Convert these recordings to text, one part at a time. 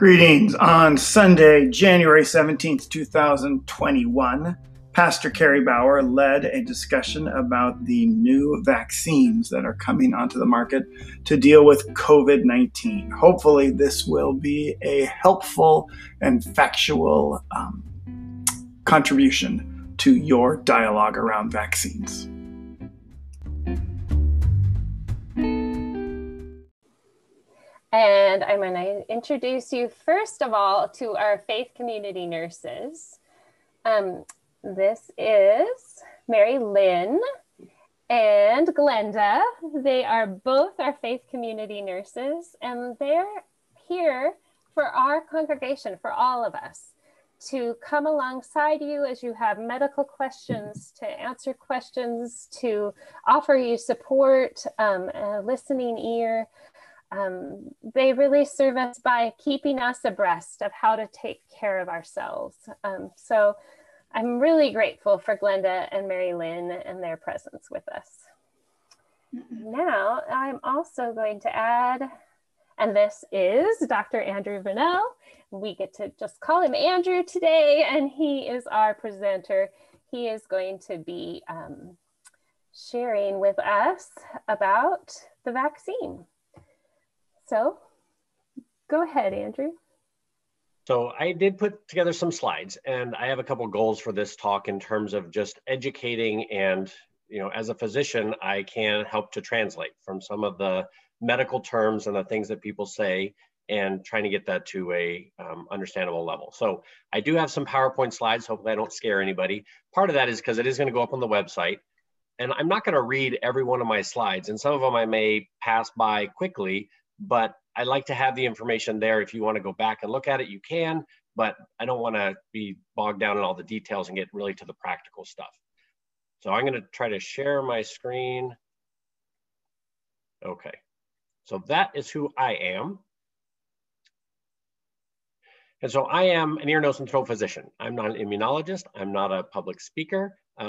Greetings. On Sunday, January 17th, 2021, Pastor Kerry Bauer led a discussion about the new vaccines that are coming onto the market to deal with COVID-19. Hopefully, this will be a helpful and factual contribution to your dialogue around vaccines. And I'm going to introduce you, first of all, to our faith community nurses. This is Mary Lynn and Glenda. They are both our faith community nurses, and they're here for our congregation, for all of us, to come alongside you as you have medical questions, to answer questions, to offer you support, a listening ear. They really serve us by keeping us abreast of how to take care of ourselves. So I'm really grateful for Glenda and Mary Lynn and their presence with us. Now I'm also going to add, and this is Dr. Andrew Vernell. We get to just call him Andrew today, and he is our presenter. He is going to be sharing with us about the vaccine. So go ahead, Andrew. So I did put together some slides, and I have a couple goals for this talk in terms of just educating, and as a physician, I can help to translate from some of the medical terms and the things that people say and trying to get that to a understandable level. So I do have some PowerPoint slides. Hopefully I don't scare anybody. Part of that is because it is going to go up on the website, and I'm not going to read every one of my slides, and some of them I may pass by quickly, but I like to have the information there. If you want to go back and look at it, you can, but I don't want to be bogged down in all the details and get really to the practical stuff. So I'm going to try to share my screen. Okay, so that is who I am. And so I am an ear, nose, and throat physician. I'm not an immunologist. I'm not a public speaker. I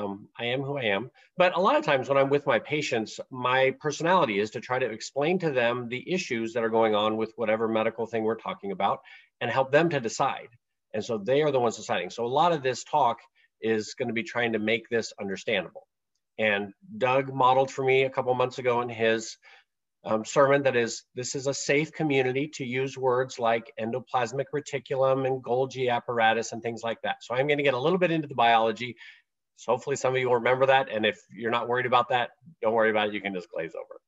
am who I am, but a lot of times when I'm with my patients, my personality is to try to explain to them the issues that are going on with whatever medical thing we're talking about and help them to decide. And so they are the ones deciding. So a lot of this talk is going to be trying to make this understandable. And Doug modeled for me a couple months ago in his sermon that is, this is a safe community to use words like endoplasmic reticulum and Golgi apparatus and things like that. So I'm going to get a little bit into the biology. So hopefully some of you will remember that. And if you're not worried about that, don't worry about it. You can just glaze over.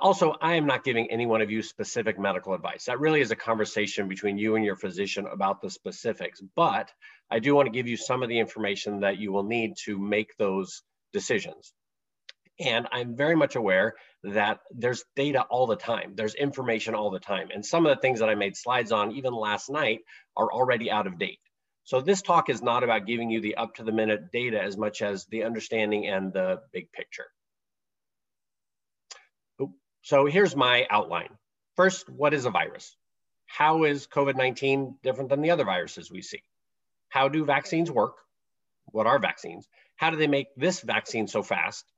Also, I am not giving any one of you specific medical advice. That really is a conversation between you and your physician about the specifics. But I do want to give you some of the information that you will need to make those decisions. And I'm very much aware that there's data all the time. There's information all the time. And some of the things that I made slides on even last night are already out of date. So this talk is not about giving you the up-to-the-minute data as much as the understanding and the big picture. So here's my outline. First, what is a virus? How is COVID-19 different than the other viruses we see? How do vaccines work? What are vaccines? How do they make this vaccine so fast?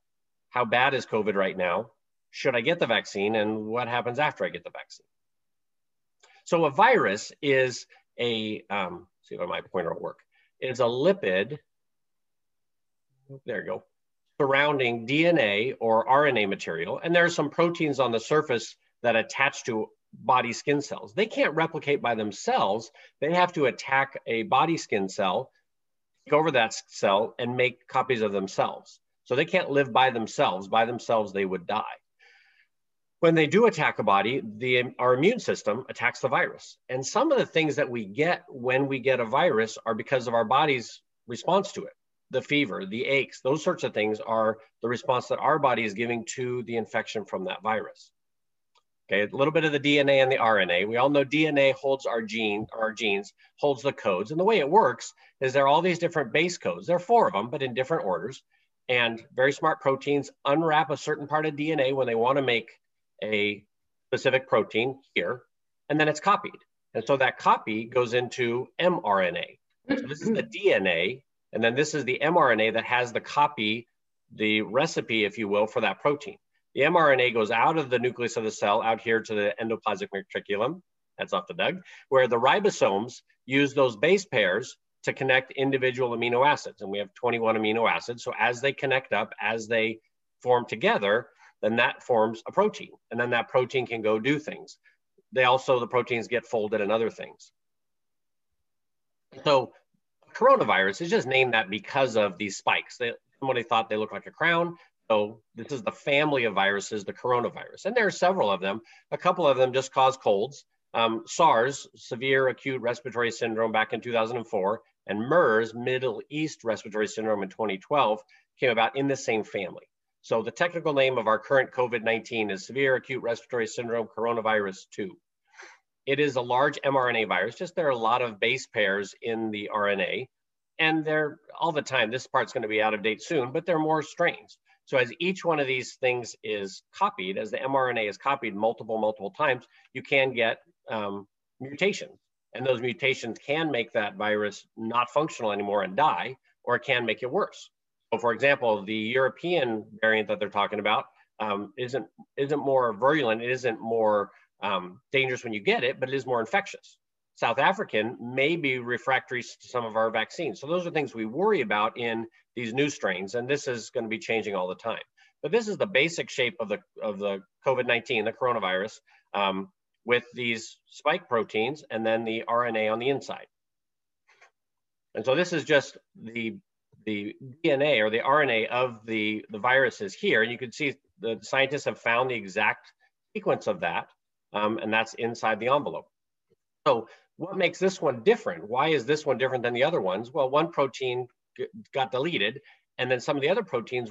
How bad is COVID right now? Should I get the vaccine? And what happens after I get the vaccine? So a virus is a, see if my pointer will work. It's a lipid, there you go, surrounding DNA or RNA material. And there are some proteins on the surface that attach to body skin cells. They can't replicate by themselves. They have to attack a body skin cell, take over that cell, and make copies of themselves. So they can't live by themselves. By themselves, they would die. When they do attack a body, our immune system attacks the virus. And some of the things that we get when we get a virus are because of our body's response to it. The fever, the aches, those sorts of things are the response that our body is giving to the infection from that virus. Okay, a little bit of the DNA and the RNA. We all know DNA holds our gene, or our genes, holds the codes. And the way it works is there are all these different base codes. There are four of them, but in different orders. And very smart proteins unwrap a certain part of DNA when they want to make a specific protein here, and then it's copied. And so that copy goes into mRNA. So this is the DNA, and then this is the mRNA that has the copy, the recipe, if you will, for that protein. The mRNA goes out of the nucleus of the cell out here to the endoplasmic reticulum, that's off to Doug, where the ribosomes use those base pairs to connect individual amino acids. And we have 21 amino acids. So as they connect up, as they form together, then that forms a protein. And then that protein can go do things. They also, the proteins get folded and other things. So coronavirus is just named that because of these spikes. Somebody thought they looked like a crown. So this is the family of viruses, the coronavirus. And there are several of them. A couple of them just cause colds. SARS, severe acute respiratory syndrome back in 2004, and MERS, Middle East respiratory syndrome in 2012, came about in the same family. So the technical name of our current COVID-19 is severe acute respiratory syndrome coronavirus 2. It is a large mRNA virus, just there are a lot of base pairs in the RNA, and they're all the time, this part's gonna be out of date soon, but there are more strains. So as each one of these things is copied, as the mRNA is copied multiple times, you can get mutations. And those mutations can make that virus not functional anymore and die, or it can make it worse. So for example, the European variant that they're talking about isn't more virulent, it isn't more dangerous when you get it, but it is more infectious. South African may be refractory to some of our vaccines. So those are things we worry about in these new strains, and this is going to be changing all the time. But this is the basic shape of the COVID-19, the coronavirus, with these spike proteins and then the RNA on the inside. And so this is just the DNA or the RNA of the viruses here. And you can see the scientists have found the exact sequence of that, and that's inside the envelope. So what makes this one different? Why is this one different than the other ones? Well, one protein got deleted, and then some of the other proteins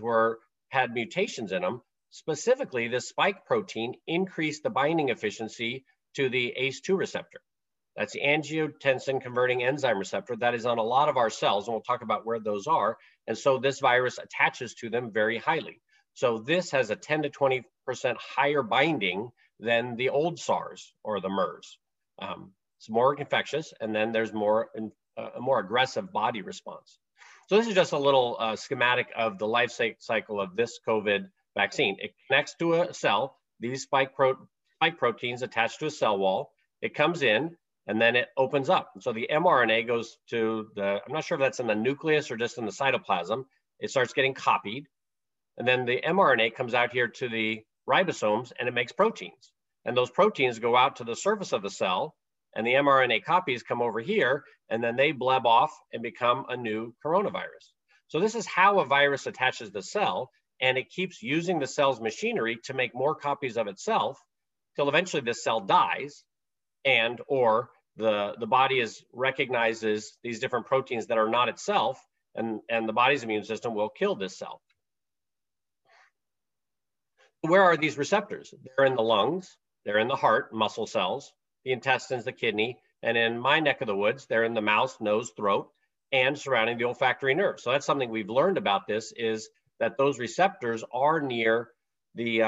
had mutations in them. Specifically, this spike protein increased the binding efficiency to the ACE2 receptor. That's the angiotensin converting enzyme receptor that is on a lot of our cells, and we'll talk about where those are. And so this virus attaches to them very highly. So this has a 10 to 20% higher binding than the old SARS or the MERS. It's more infectious, and then there's a more aggressive body response. So this is just a little schematic of the life cycle of this COVID vaccine. It connects to a cell. These spike proteins attach to a cell wall. It comes in, and then it opens up. So the mRNA goes to the, I'm not sure if that's in the nucleus or just in the cytoplasm. It starts getting copied. And then the mRNA comes out here to the ribosomes, and it makes proteins. And those proteins go out to the surface of the cell, and the mRNA copies come over here, and then they bleb off and become a new coronavirus. So this is how a virus attaches the cell, and it keeps using the cell's machinery to make more copies of itself till eventually this cell dies, and or the body recognizes these different proteins that are not itself, and the body's immune system will kill this cell. Where are these receptors? They're in the lungs, they're in the heart, muscle cells, the intestines, the kidney, and in my neck of the woods, they're in the mouth, nose, throat, and surrounding the olfactory nerve. So that's something we've learned about this, is that those receptors are near the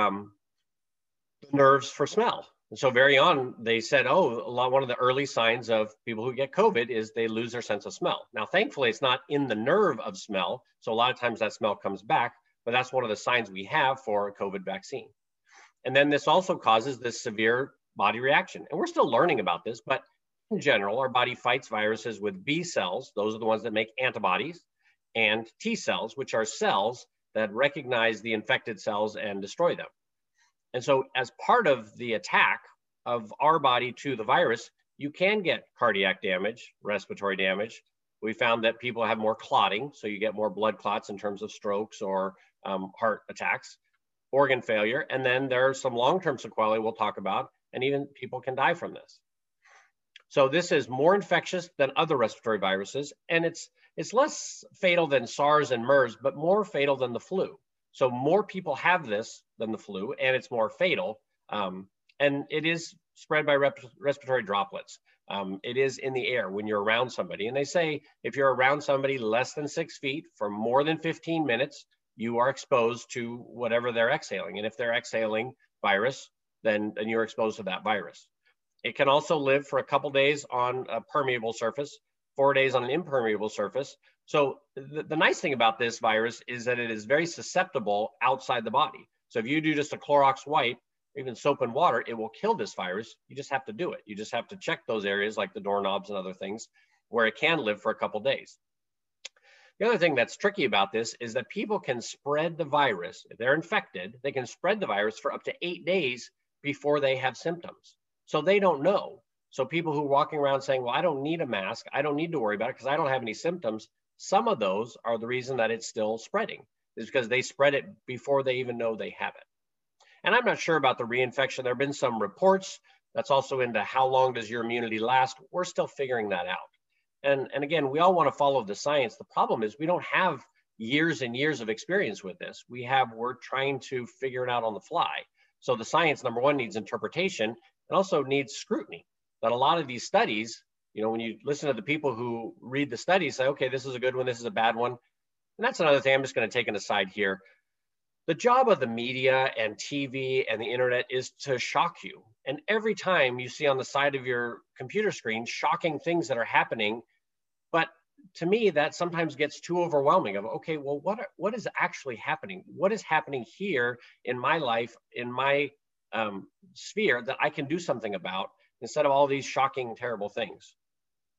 nerves for smell. And so very on, they said, oh, one of the early signs of people who get COVID is they lose their sense of smell. Now, thankfully, it's not in the nerve of smell. So a lot of times that smell comes back, but that's one of the signs we have for a COVID vaccine. And then this also causes this severe body reaction. And we're still learning about this, but in general, our body fights viruses with B cells. Those are the ones that make antibodies, and T cells, which are cells that recognize the infected cells and destroy them. And so as part of the attack of our body to the virus, you can get cardiac damage, respiratory damage. We found that people have more clotting, so you get more blood clots in terms of strokes or heart attacks, organ failure, and then there are some long-term sequelae we'll talk about, and even people can die from this. So this is more infectious than other respiratory viruses, and it's less fatal than SARS and MERS, but more fatal than the flu. So more people have this than the flu, and it's more fatal, and it is spread by respiratory droplets. It is in the air when you're around somebody, and they say if you're around somebody less than 6 feet for more than 15 minutes, you are exposed to whatever they're exhaling, and if they're exhaling virus, then you're exposed to that virus. It can also live for a couple days on a permeable surface, 4 days on an impermeable surface. So the nice thing about this virus is that it is very susceptible outside the body. So if you do just a Clorox wipe or even soap and water, it will kill this virus. You just have to do it. You just have to check those areas like the doorknobs and other things where it can live for a couple days. The other thing that's tricky about this is that people can spread the virus. If they're infected, they can spread the virus for up to 8 days before they have symptoms. So they don't know. So people who are walking around saying, well, I don't need a mask, I don't need to worry about it because I don't have any symptoms. Some of those are the reason that it's still spreading, is because they spread it before they even know they have it. And I'm not sure about the reinfection. There have been some reports that's also into how long does your immunity last. We're still figuring that out. And again, we all want to follow the science. The problem is we don't have years and years of experience with this. We're trying to figure it out on the fly. So the science, number one, needs interpretation and also needs scrutiny. That a lot of these studies, you know, when you listen to the people who read the studies, say, okay, this is a good one, this is a bad one. And that's another thing, I'm just going to take an aside here. The job of the media and TV and the internet is to shock you. And every time you see on the side of your computer screen, shocking things that are happening. But to me, that sometimes gets too overwhelming of, okay, well, what is actually happening? What is happening here in my life, in my sphere that I can do something about instead of all these shocking, terrible things?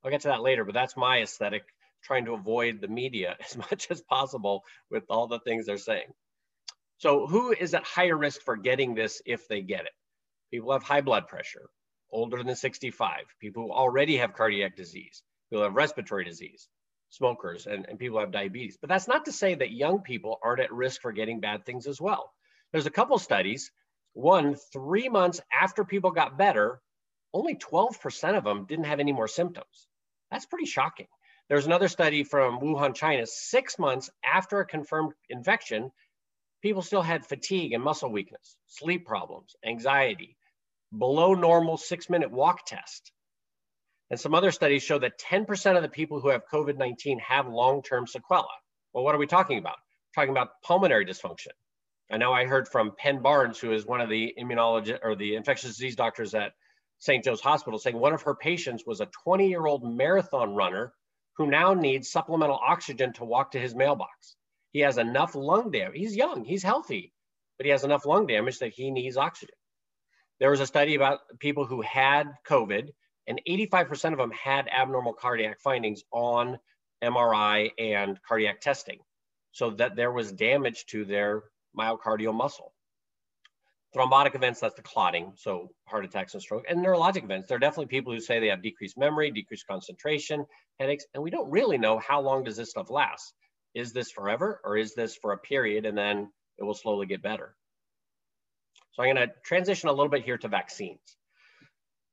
I'll get to that later, but that's my aesthetic, trying to avoid the media as much as possible with all the things they're saying. So who is at higher risk for getting this if they get it? People who have high blood pressure, older than 65, people who already have cardiac disease, people who have respiratory disease, smokers, and people who have diabetes. But that's not to say that young people aren't at risk for getting bad things as well. There's a couple studies. One, 3 months after people got better, only 12% of them didn't have any more symptoms. That's pretty shocking. There's another study from Wuhan, China, 6 months after a confirmed infection, people still had fatigue and muscle weakness, sleep problems, anxiety, below normal 6-minute walk test. And some other studies show that 10% of the people who have COVID-19 have long-term sequelae. Well, what are we talking about? We're talking about pulmonary dysfunction. I know I heard from Penn Barnes, who is one of the immunologists or the infectious disease doctors at St. Joe's Hospital, saying one of her patients was a 20-year-old marathon runner who now needs supplemental oxygen to walk to his mailbox. He has enough lung damage. He's young, he's healthy, but he has enough lung damage that he needs oxygen. There was a study about people who had COVID, and 85% of them had abnormal cardiac findings on MRI and cardiac testing, so that there was damage to their myocardial muscle. Thrombotic events, that's the clotting, so heart attacks and stroke, and neurologic events. There are definitely people who say they have decreased memory, decreased concentration, headaches, and we don't really know how long does this stuff last. Is this forever or is this for a period and then it will slowly get better? So I'm going to transition a little bit here to vaccines.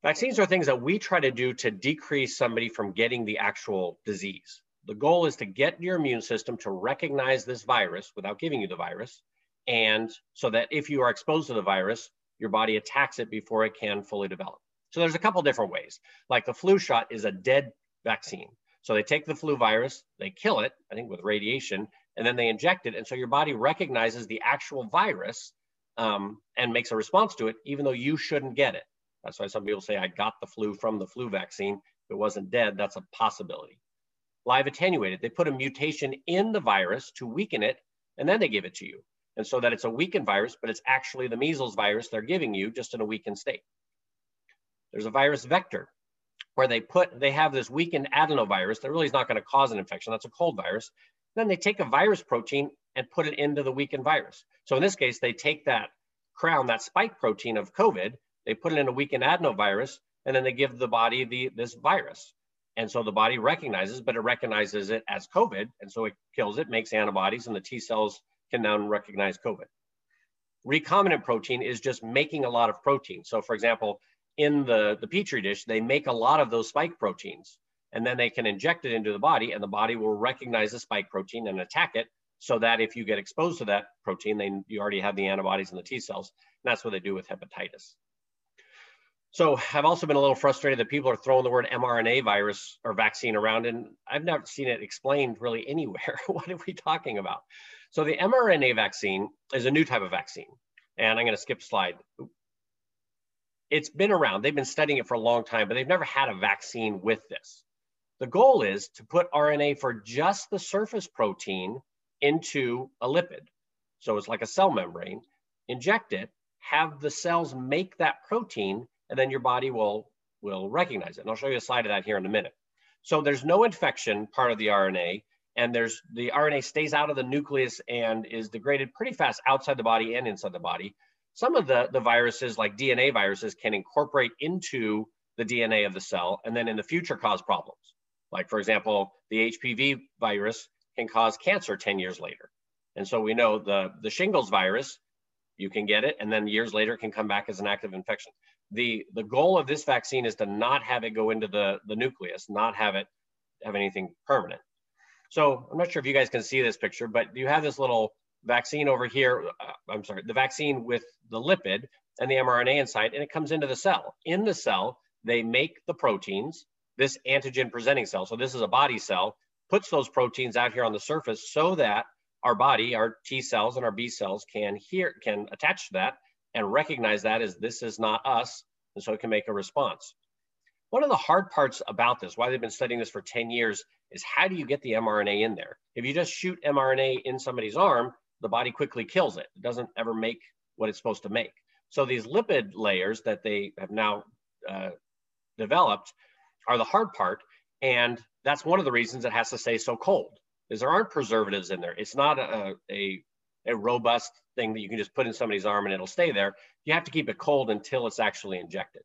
Vaccines are things that we try to do to decrease somebody from getting the actual disease. The goal is to get your immune system to recognize this virus without giving you the virus, and so that if you are exposed to the virus, your body attacks it before it can fully develop. So there's a couple different ways. Like the flu shot is a dead vaccine. So they take the flu virus, they kill it, I think with radiation, and then they inject it. And so your body recognizes the actual virus and makes a response to it, even though you shouldn't get it. That's why some people say, I got the flu from the flu vaccine. If it wasn't dead, that's a possibility. Live attenuated, they put a mutation in the virus to weaken it, and then they give it to you. And so that it's a weakened virus, but it's actually the measles virus they're giving you just in a weakened state. There's a virus vector, where they have this weakened adenovirus that really is not going to cause an infection. That's a cold virus. Then they take a virus protein and put it into the weakened virus. So in this case, they take that crown, that spike protein of COVID, they put it in a weakened adenovirus, and then they give the body this virus. And so the body recognizes, but it recognizes it as COVID. And so it kills it, makes antibodies, and the T cells can now recognize COVID. Recombinant protein is just making a lot of protein. So for example, in the petri dish, they make a lot of those spike proteins, and then they can inject it into the body, and the body will recognize the spike protein and attack it, so that if you get exposed to that protein, you already have the antibodies and the T cells, and that's what they do with hepatitis. So I've also been a little frustrated that people are throwing the word mRNA virus or vaccine around, and I've never seen it explained really anywhere. What are we talking about? So the mRNA vaccine is a new type of vaccine, and I'm going to skip slide. It's been around, they've been studying it for a long time, but they've never had a vaccine with this. The goal is to put RNA for just the surface protein into a lipid. So it's like a cell membrane, inject it, have the cells make that protein, and then your body will recognize it. And I'll show you a slide of that here in a minute. So there's no infection part of the RNA, and there's the RNA stays out of the nucleus and is degraded pretty fast outside the body and inside the body. Some of the viruses, like DNA viruses, can incorporate into the DNA of the cell and then in the future cause problems. Like, for example, the HPV virus can cause cancer 10 years later. And so we know the shingles virus, you can get it, and then years later it can come back as an active infection. The goal of this vaccine is to not have it go into the nucleus, not have it have anything permanent. So I'm not sure if you guys can see this picture, but you have this little vaccine over here. I'm sorry, the vaccine with the lipid and the mRNA inside, and it comes into the cell. In the cell, they make the proteins, this antigen presenting cell. So this is a body cell, puts those proteins out here on the surface so that our body, our T cells and our B cells can attach to that and recognize that as this is not us, and so it can make a response. One of the hard parts about this, why they've been studying this for 10 years, is how do you get the mRNA in there? If you just shoot mRNA in somebody's arm, the body quickly kills it. It doesn't ever make what it's supposed to make. So these lipid layers that they have now developed are the hard part, and that's one of the reasons it has to stay so cold, is there aren't preservatives in there. It's not a robust thing that you can just put in somebody's arm and it'll stay there. You have to keep it cold until it's actually injected.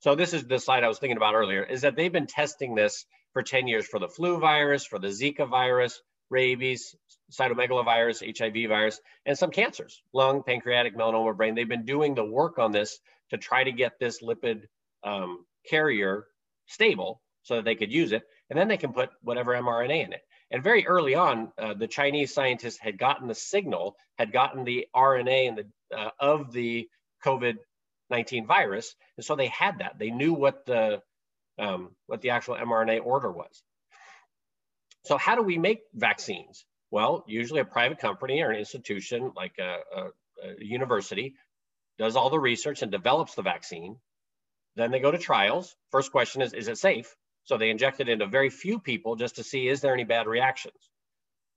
So this is the slide I was thinking about earlier, is that they've been testing this for 10 years for the flu virus, for the Zika virus, rabies, cytomegalovirus, HIV virus, and some cancers, lung, pancreatic, melanoma, brain. They've been doing the work on this to try to get this lipid carrier stable so that they could use it, and then they can put whatever mRNA in it. And very early on, the Chinese scientists had gotten the signal, had gotten the RNA and of the COVID-19 virus, and so they had that. They knew what the actual mRNA order was. So how do we make vaccines? Well, usually a private company or an institution like a university does all the research and develops the vaccine. Then they go to trials. First question is it safe? So they inject it into very few people just to see, is there any bad reactions?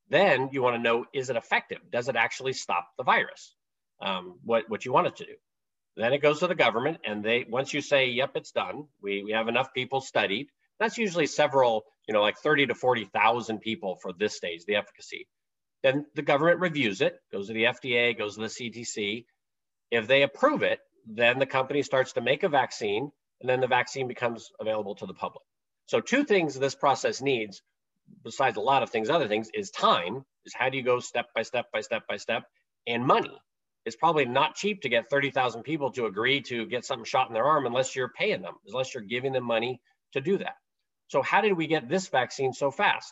Then you want to know, is it effective? Does it actually stop the virus? What you want it to do. Then it goes to the government, and they, once you say, yep, it's done, we have enough people studied. That's usually several, you know, like 30 to 40,000 people for this stage, the efficacy. Then the government reviews it, goes to the FDA, goes to the CDC. If they approve it, then the company starts to make a vaccine, and then the vaccine becomes available to the public. So two things this process needs, besides a lot of things, other things, is time, is how do you go step by step by step by step, and money. It's probably not cheap to get 30,000 people to agree to get something shot in their arm unless you're paying them, unless you're giving them money to do that. So how did we get this vaccine so fast?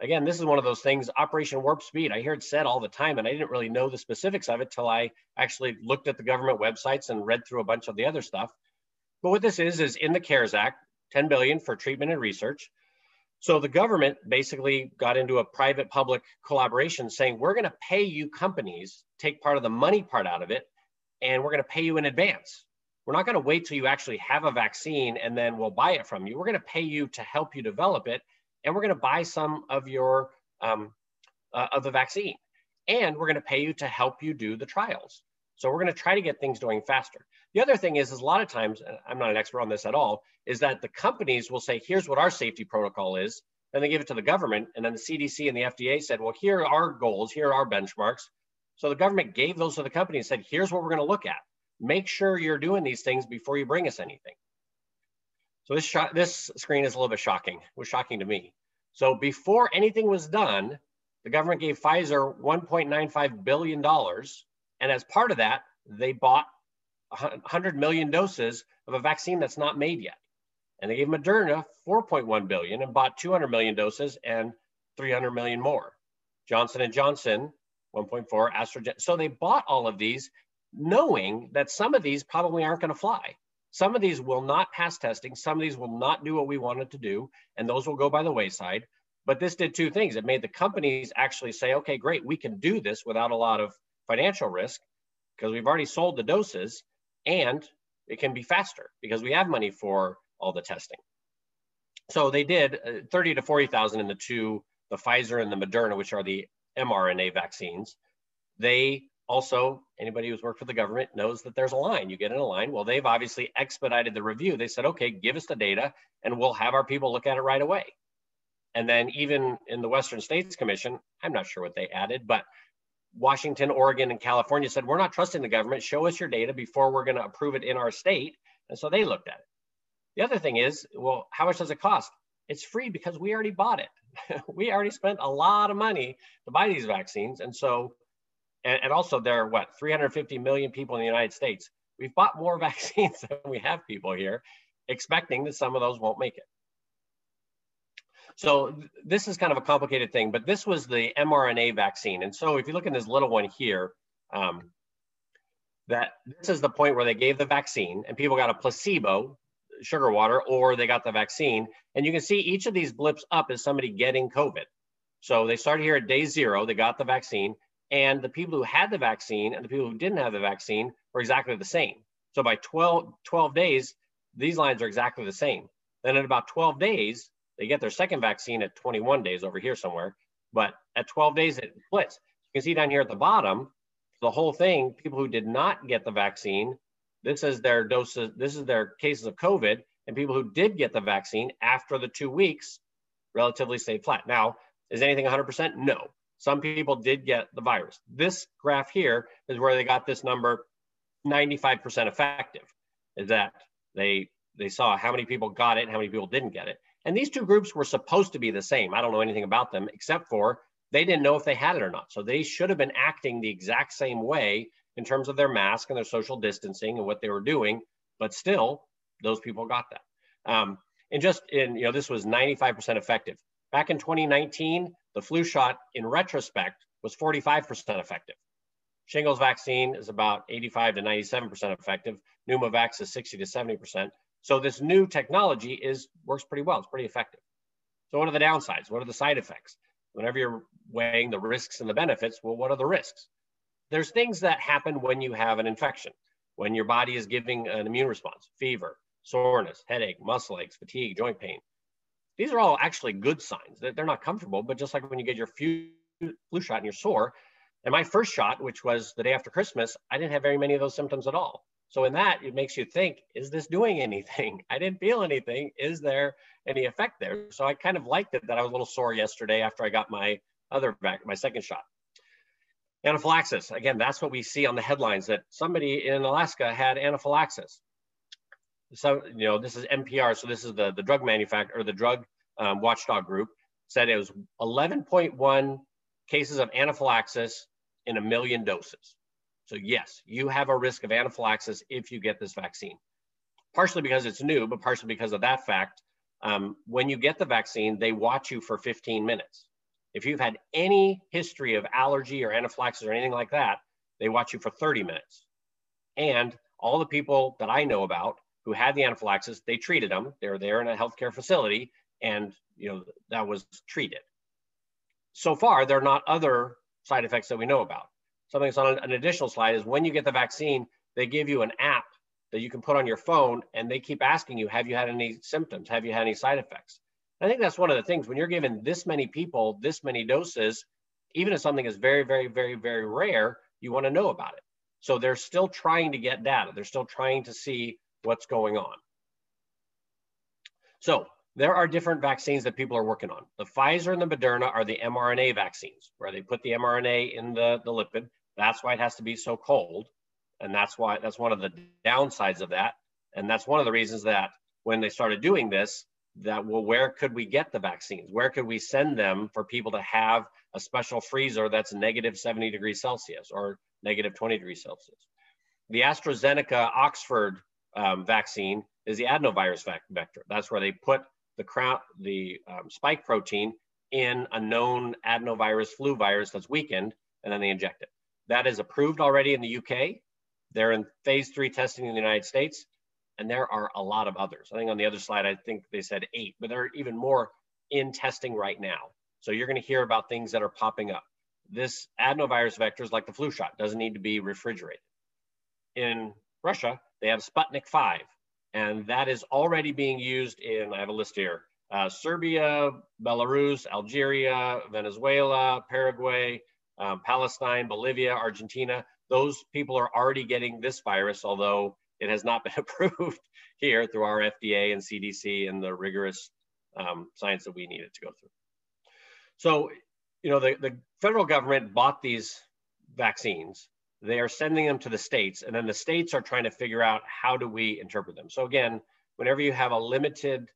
Again, this is one of those things, Operation Warp Speed. I hear it said all the time, and I didn't really know the specifics of it till I actually looked at the government websites and read through a bunch of the other stuff. But what this is in the CARES Act, $10 billion for treatment and research. So the government basically got into a private-public collaboration saying, we're going to pay you companies, take part of the money part out of it, and we're going to pay you in advance. We're not going to wait till you actually have a vaccine and then we'll buy it from you. We're going to pay you to help you develop it, and we're going to buy some of your of the vaccine, and we're going to pay you to help you do the trials. So we're going to try to get things going faster. The other thing is a lot of times, and I'm not an expert on this at all, is that the companies will say, here's what our safety protocol is, and they give it to the government, and then the CDC and the FDA said, well, here are our goals, here are our benchmarks. So the government gave those to the company and said, here's what we're going to look at. Make sure you're doing these things before you bring us anything. So this screen is a little bit shocking. It was shocking to me. So before anything was done, the government gave Pfizer $1.95 billion, and as part of that, they bought 100 million doses of a vaccine that's not made yet. And they gave Moderna $4.1 billion and bought 200 million doses and 300 million more. Johnson & Johnson, 1.4, AstraZeneca. So they bought all of these knowing that some of these probably aren't going to fly. Some of these will not pass testing. Some of these will not do what we wanted to do, and those will go by the wayside. But this did two things. It made the companies actually say, okay, great, we can do this without a lot of financial risk because we've already sold the doses, and it can be faster because we have money for all the testing. So they did 30 to 40,000 in the Pfizer and the Moderna, which are the mRNA vaccines. They Also, anybody who's worked for the government knows that there's a line. You get in a line. Well, they've obviously expedited the review. They said, okay, give us the data and we'll have our people look at it right away. And then even in the Western States Commission, I'm not sure what they added, but Washington, Oregon, and California said, we're not trusting the government. Show us your data before we're going to approve it in our state. And so they looked at it. The other thing is, well, how much does it cost? It's free because we already bought it. We already spent a lot of money to buy these vaccines. And so, and also there are what, 350 million people in the United States. We've bought more vaccines than we have people here, expecting that some of those won't make it. So this is kind of a complicated thing, but this was the mRNA vaccine. And so if you look at this little one here, that this is the point where they gave the vaccine and people got a placebo, sugar water, or they got the vaccine. And you can see each of these blips up is somebody getting COVID. So they started here at day 0, they got the vaccine, and the people who had the vaccine and the people who didn't have the vaccine were exactly the same. So by 12 days, these lines are exactly the same. Then at about 12 days, they get their second vaccine at 21 days over here somewhere, but at 12 days it splits. You can see down here at the bottom, the whole thing, people who did not get the vaccine, this is their doses, this is their cases of COVID, and people who did get the vaccine after the 2 weeks relatively stayed flat. Now, is anything 100%? No. Some people did get the virus. This graph here is where they got this number, 95% effective, is that they saw how many people got it and how many people didn't get it. And these two groups were supposed to be the same. I don't know anything about them except for they didn't know if they had it or not. So they should have been acting the exact same way in terms of their mask and their social distancing and what they were doing, but still those people got that. And just in, you know, this was 95% effective. Back in 2019, the flu shot in retrospect was 45% effective. Shingles vaccine is about 85 to 97% effective. Pneumovax is 60 to 70%. So this new technology works pretty well, it's pretty effective. So what are the downsides? What are the side effects? Whenever you're weighing the risks and the benefits, well, what are the risks? There's things that happen when you have an infection, when your body is giving an immune response: fever, soreness, headache, muscle aches, fatigue, joint pain. These are all actually good signs. They're not comfortable, but just like when you get your flu shot and you're sore, and my first shot, which was the day after Christmas, I didn't have very many of those symptoms at all. So in that, it makes you think, is this doing anything? I didn't feel anything. Is there any effect there? So I kind of liked it that I was a little sore yesterday after I got my my second shot. Anaphylaxis, again, that's what we see on the headlines, that somebody in Alaska had anaphylaxis. So, you know, this is NPR. So this is the drug manufacturer, or the drug watchdog group said it was 11.1 cases of anaphylaxis in 1 million doses. So yes, you have a risk of anaphylaxis if you get this vaccine, partially because it's new, but partially because of that fact. When you get the vaccine, they watch you for 15 minutes. If you've had any history of allergy or anaphylaxis or anything like that, they watch you for 30 minutes. And all the people that I know about who had the anaphylaxis, they treated them. They were there in a healthcare facility, and you know that was treated. So far, there are not other side effects that we know about. Something that's on an additional slide is when you get the vaccine, they give you an app that you can put on your phone, and they keep asking you, have you had any symptoms? Have you had any side effects? And I think that's one of the things, when you're giving this many people, this many doses, even if something is very, very, very, very rare, you want to know about it. So they're still trying to get data. They're still trying to see what's going on. So there are different vaccines that people are working on. The Pfizer and the Moderna are the mRNA vaccines, where they put the mRNA in the lipid. That's why it has to be so cold. And that's why, that's one of the downsides of that. And that's one of the reasons that when they started doing this, that, well, where could we get the vaccines? Where could we send them for people to have a special freezer that's negative 70 degrees Celsius or negative 20 degrees Celsius? The AstraZeneca Oxford vaccine is the adenovirus vector. That's where they put the spike protein in a known adenovirus flu virus that's weakened, and then they inject it. That is approved already in the UK. They're in phase 3 testing in the United States, and there are a lot of others. I think on the other slide, I think they said 8, but there are even more in testing right now. So you're gonna hear about things that are popping up. This adenovirus vector is like the flu shot, doesn't need to be refrigerated. In Russia, they have Sputnik 5. And that is already being used in, I have a list here, Serbia, Belarus, Algeria, Venezuela, Paraguay, Palestine, Bolivia, Argentina. those people are already getting this virus, although it has not been approved here through our FDA and CDC and the rigorous science that we needed to go through. So, you know, the federal government bought these vaccines. They are sending them to the states, and then the states are trying to figure out how do we interpret them. So again, whenever you have a limited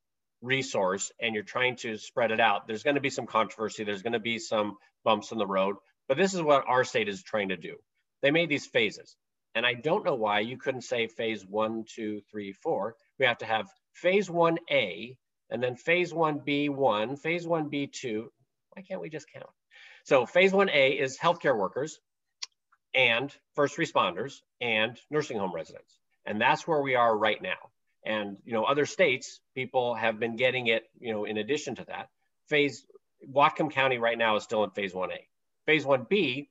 resource and you're trying to spread it out, there's going to be some controversy. There's going to be some bumps in the road, but this is what our state is trying to do. They made these phases, and I don't know why you couldn't say phase 1, 2, 3, 4. We have to have phase 1A, and then phase 1B1, phase 1B2. Why can't we just count? So phase 1A is healthcare workers and first responders and nursing home residents, and that's where we are right now. And, you know, other states, people have been getting it, you know, in addition to that. Whatcom County right now is still in phase 1A. Phase 1B,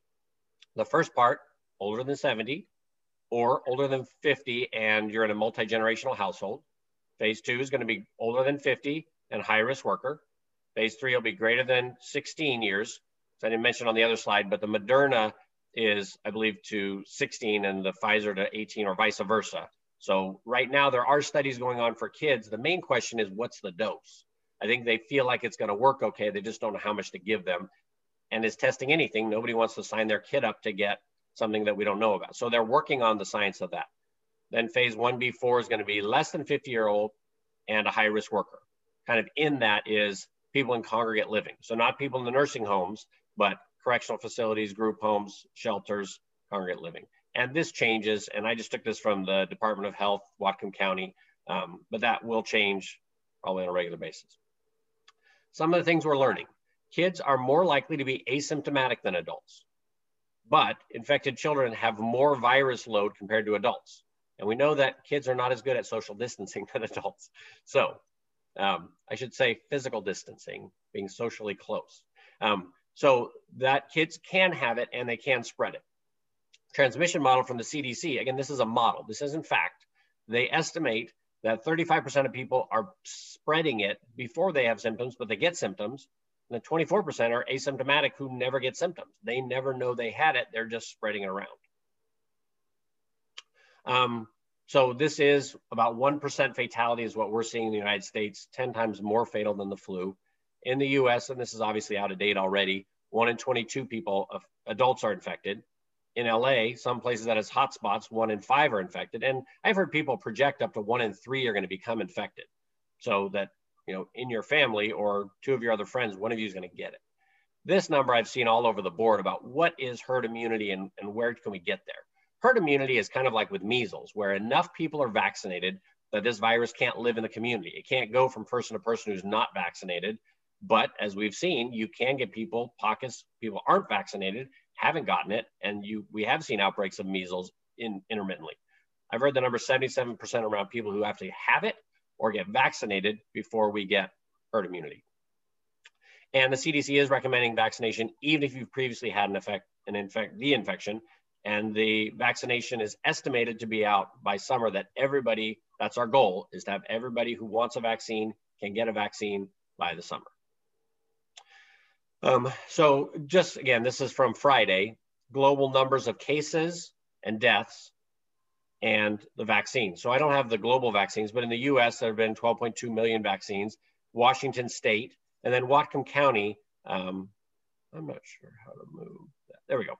the first part, older than 70 or older than 50, and you're in a multi-generational household. Phase 2 is going to be older than 50 and high-risk worker. Phase 3 will be greater than 16 years. So I didn't mention on the other slide, but the Moderna is, I believe, to 16 and the Pfizer to 18 or vice versa. So right now there are studies going on for kids. The main question is, what's the dose? I think they feel like it's going to work okay. They just don't know how much to give them. And is testing anything? Nobody wants to sign their kid up to get something that we don't know about. So they're working on the science of that. Then phase 1B4 is going to be less than 50-year-old and a high-risk worker. Kind of in that is people in congregate living. So not people in the nursing homes, but correctional facilities, group homes, shelters, congregate living. And this changes, and I just took this from the Department of Health, Whatcom County, but that will change probably on a regular basis. Some of the things we're learning. Kids are more likely to be asymptomatic than adults, but infected children have more virus load compared to adults. And we know that kids are not as good at social distancing than adults. So I should say physical distancing, being socially close. So that kids can have it and they can spread it. Transmission model from the CDC, again, this is a model, this isn't fact. They estimate that 35% of people are spreading it before they have symptoms, but they get symptoms, and the 24% are asymptomatic who never get symptoms. They never know they had it, they're just spreading it around. So this is about 1% fatality is what we're seeing in the United States, 10 times more fatal than the flu. In the US, and this is obviously out of date already, 1 in 22 people, adults, are infected. In LA, some places that has hotspots, 1 in 5 are infected. And I've heard people project up to 1 in 3 are going to become infected. So that, you know, in your family or 2 of your other friends, 1 of you is going to get it. This number I've seen all over the board about what is herd immunity and where can we get there. Herd immunity is kind of like with measles, where enough people are vaccinated that this virus can't live in the community. It can't go from person to person who's not vaccinated. But as we've seen, you can get people, pockets, people aren't vaccinated, haven't gotten it, and we have seen outbreaks of measles intermittently. I've heard the number 77% around people who actually have it or get vaccinated before we get herd immunity. And the CDC is recommending vaccination even if you've previously had the infection, and the vaccination is estimated to be out by summer that everybody, that's our goal, is to have everybody who wants a vaccine can get a vaccine by the summer. So just again, this is from Friday, global numbers of cases and deaths and the vaccine. So I don't have the global vaccines, but in the US, there have been 12.2 million vaccines, Washington State, and then Whatcom County. I'm not sure how to move that. There we go.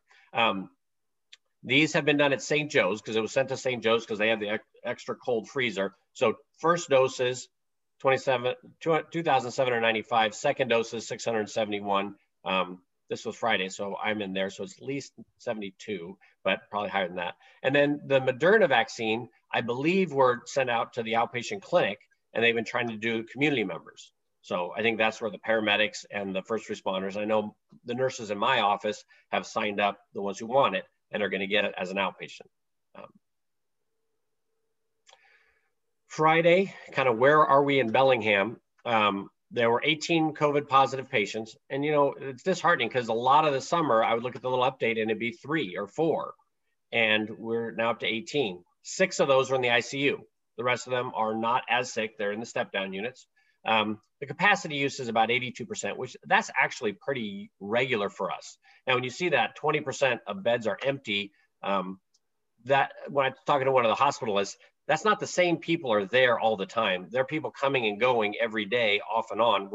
These have been done at St. Joe's because it was sent to St. Joe's because they have the extra cold freezer. So first doses, 2,795, second doses, 671. This was Friday, so I'm in there, so it's at least 72, but probably higher than that. And then the Moderna vaccine, I believe, were sent out to the outpatient clinic, and they've been trying to do community members. So I think that's where the paramedics and the first responders, I know the nurses in my office have signed up, the ones who want it, and are gonna get it as an outpatient. Friday, kind of where are we in Bellingham? There were 18 COVID positive patients. And, you know, it's disheartening because a lot of the summer I would look at the little update and it'd be 3 or 4. And we're now up to 18. 6 of those are in the ICU. The rest of them are not as sick. They're in the step down units. The capacity use is about 82%, which that's actually pretty regular for us. Now, when you see that 20% of beds are empty, That when I'm talking to one of the hospitalists, that's not the same people are there all the time. There are people coming and going every day, off and on.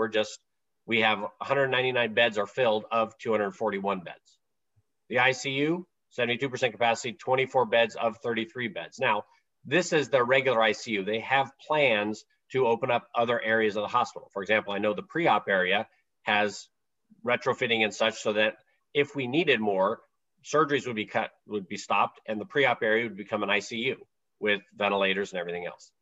We have 199 beds are filled of 241 beds. The ICU, 72% capacity, 24 beds of 33 beds. Now, this is the regular ICU. They have plans to open up other areas of the hospital. For example, I know the pre-op area has retrofitting and such so that if we needed more, surgeries would be cut, would be stopped, and the pre-op area would become an ICU with ventilators and everything else.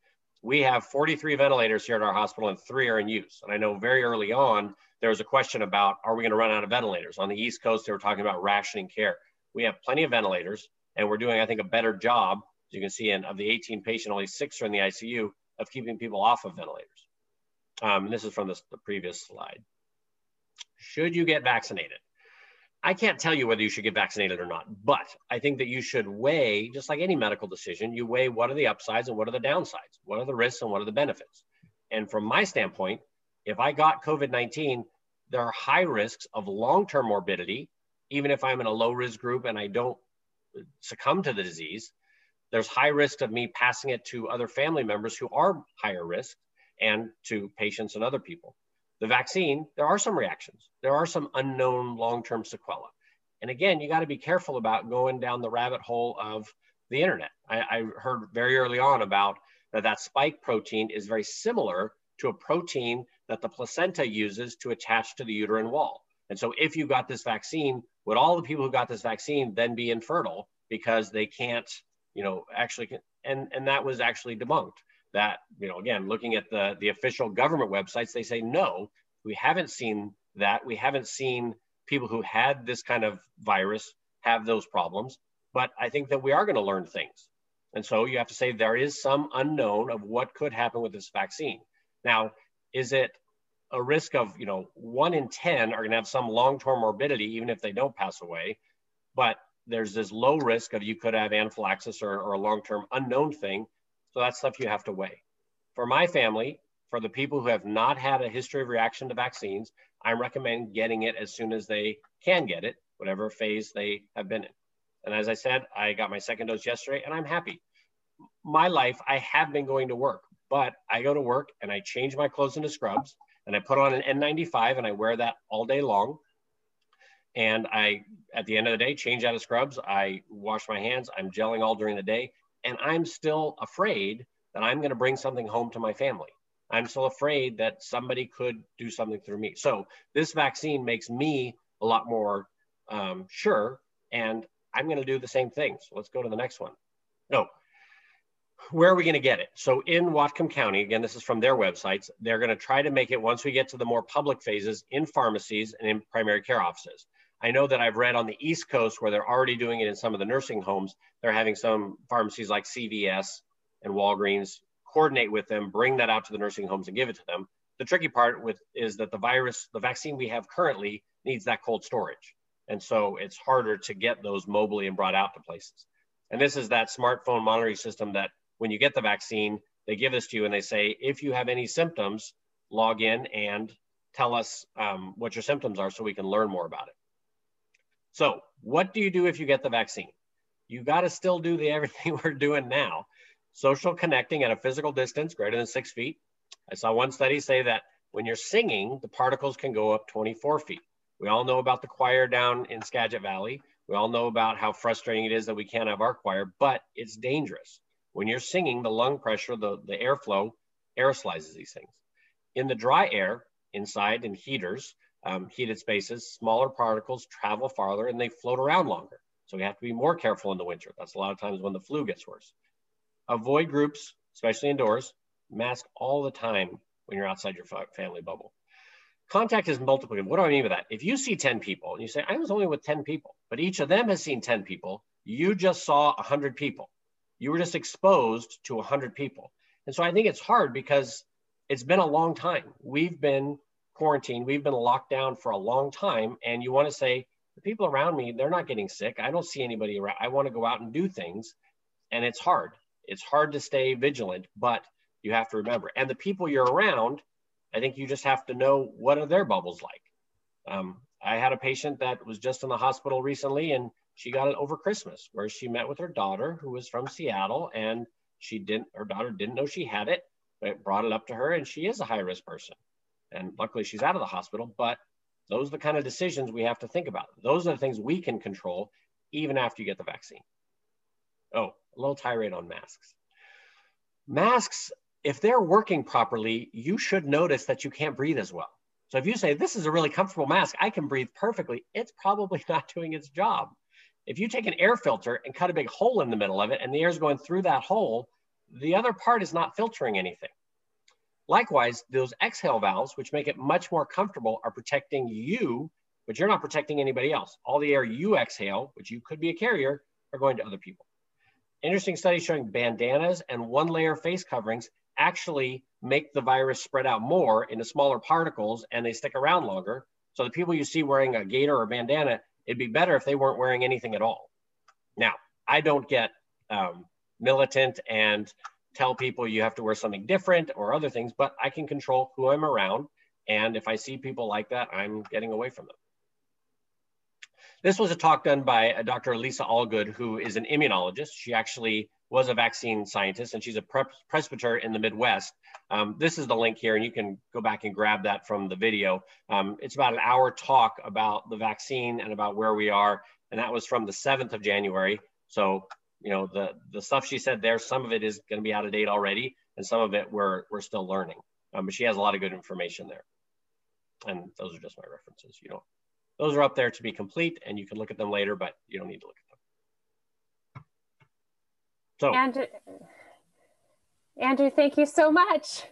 We have 43 ventilators here at our hospital and 3 are in use. And I know very early on, there was a question about, are we gonna run out of ventilators? On the East Coast, they were talking about rationing care. We have plenty of ventilators and we're doing, I think, a better job, as you can see, of the 18 patients, only 6 are in the ICU, of keeping people off of ventilators. This is from the previous slide. Should you get vaccinated? I can't tell you whether you should get vaccinated or not, but I think that you should weigh, just like any medical decision, you weigh what are the upsides and what are the downsides? What are the risks and what are the benefits? And from my standpoint, if I got COVID-19, there are high risks of long-term morbidity, even if I'm in a low-risk group and I don't succumb to the disease. There's high risk of me passing it to other family members who are higher risk and to patients and other people. The vaccine, there are some reactions. There are some unknown long-term sequelae. And again, you gotta be careful about going down the rabbit hole of the internet. I heard very early on about that spike protein is very similar to a protein that the placenta uses to attach to the uterine wall. And so if you got this vaccine, would all the people who got this vaccine then be infertile because they can't, and that was actually debunked. That, again, looking at the official government websites, they say, no, we haven't seen that. We haven't seen people who had this kind of virus have those problems, but I think that we are gonna learn things. And so you have to say there is some unknown of what could happen with this vaccine. Now, is it a risk of, 1 in 10 are gonna have some long-term morbidity, even if they don't pass away, but there's this low risk of you could have anaphylaxis or a long-term unknown thing. So that's stuff you have to weigh. For my family, for the people who have not had a history of reaction to vaccines, I recommend getting it as soon as they can get it, whatever phase they have been in. And as I said, I got my second dose yesterday and I'm happy. My life, I have been going to work, but I go to work and I change my clothes into scrubs and I put on an N95 and I wear that all day long. And I, at the end of the day, change out of scrubs. I wash my hands, I'm gelling all during the day. And I'm still afraid that I'm gonna bring something home to my family. I'm still afraid that somebody could do something through me. So this vaccine makes me a lot more sure, and I'm gonna do the same thing. So let's go to the next one. No, where are we gonna get it? So in Whatcom County, again, this is from their websites, they're gonna try to make it, once we get to the more public phases, in pharmacies and in primary care offices. I know that I've read on the East Coast where they're already doing it in some of the nursing homes. They're having some pharmacies like CVS and Walgreens coordinate with them, bring that out to the nursing homes and give it to them. The tricky part is that the vaccine we have currently needs that cold storage. And so it's harder to get those mobily and brought out to places. And this is that smartphone monitoring system that when you get the vaccine, they give this to you and they say, if you have any symptoms, log in and tell us what your symptoms are so we can learn more about it. So what do you do if you get the vaccine? You got to still do everything we're doing now. Social connecting at a physical distance greater than 6 feet. I saw one study say that when you're singing, the particles can go up 24 feet. We all know about the choir down in Skagit Valley. We all know about how frustrating it is that we can't have our choir, but it's dangerous. When you're singing, the lung pressure, the airflow aerosolizes these things. In the dry air, inside in heaters, heated spaces, smaller particles travel farther and they float around longer. So we have to be more careful in the winter. That's a lot of times when the flu gets worse. Avoid groups, especially indoors. Mask all the time when you're outside your family bubble. Contact is multiplicative. What do I mean by that? If you see 10 people and you say, I was only with 10 people, but each of them has seen 10 people, you just saw 100 people. You were just exposed to 100 people. And so I think it's hard because it's been a long time. We've been quarantine, we've been locked down for a long time, and you want to say the people around me, they're not getting sick. I don't see anybody around. I want to go out and do things, and it's hard. It's hard to stay vigilant, but you have to remember. And the people you're around, I think you just have to know what are their bubbles like. I had a patient that was just in the hospital recently, and she got it over Christmas, where she met with her daughter, who was from Seattle, and she didn't, her daughter didn't know she had it, but it brought it up to her, and she is a high-risk person. And luckily she's out of the hospital, but those are the kind of decisions we have to think about. Those are the things we can control even after you get the vaccine. Oh, a little tirade on masks. Masks, if they're working properly, you should notice that you can't breathe as well. So if you say, this is a really comfortable mask, I can breathe perfectly, it's probably not doing its job. If you take an air filter and cut a big hole in the middle of it and the air is going through that hole, the other part is not filtering anything. Likewise, those exhale valves, which make it much more comfortable, are protecting you, but you're not protecting anybody else. All the air you exhale, which you could be a carrier, are going to other people. Interesting study showing bandanas and one layer face coverings actually make the virus spread out more into smaller particles, and they stick around longer. So the people you see wearing a gaiter or bandana, it'd be better if they weren't wearing anything at all. Now, I don't get militant and tell people you have to wear something different or other things, but I can control who I'm around. And if I see people like that, I'm getting away from them. This was a talk done by Dr. Lisa Allgood, who is an immunologist. She actually was a vaccine scientist, and she's a presbyter in the Midwest. This is the link here, and you can go back and grab that from the video. It's about an hour talk about the vaccine and about where we are. And that was from the 7th of January. So, you know, the stuff she said there, some of it is going to be out of date already, and some of it we're still learning. But she has a lot of good information there. And those are just my references. You know, those are up there to be complete, and you can look at them later, but you don't need to look at them. So, Andrew, thank you so much.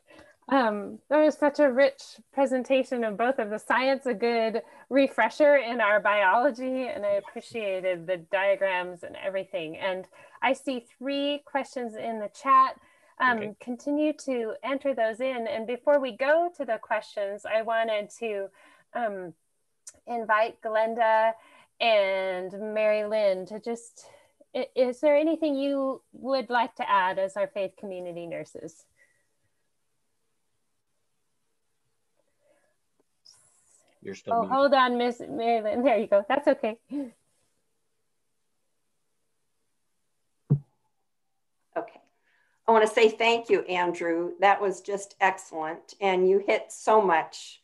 That was such a rich presentation of both of the science, a good refresher in our biology, and I appreciated the diagrams and everything. And I see 3 questions in the chat. Okay. Continue to enter those in. And before we go to the questions, I wanted to invite Glenda and Mary Lynn to just, is there anything you would like to add as our faith community nurses? You're still muted. Hold on, Miss Mary Lynn. There you go. That's okay. Okay. I want to say thank you, Andrew. That was just excellent. And you hit so much.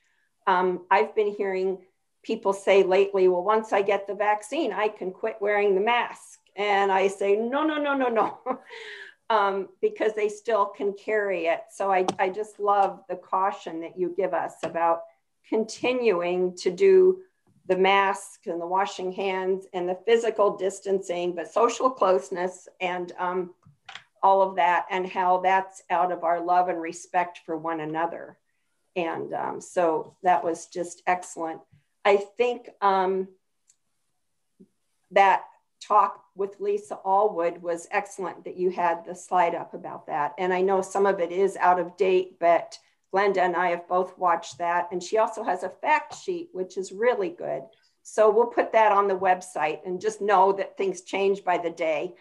I've been hearing people say lately, well, once I get the vaccine, I can quit wearing the mask. And I say, no, no, no, no, no, because they still can carry it. So I just love the caution that you give us about continuing to do the mask and the washing hands and the physical distancing, but social closeness and all of that, and how that's out of our love and respect for one another. And so that was just excellent. I think that talk with Lisa Allwood was excellent, that you had the slide up about that. And I know some of it is out of date, but Glenda and I have both watched that. And she also has a fact sheet, which is really good. So we'll put that on the website, and just know that things change by the day,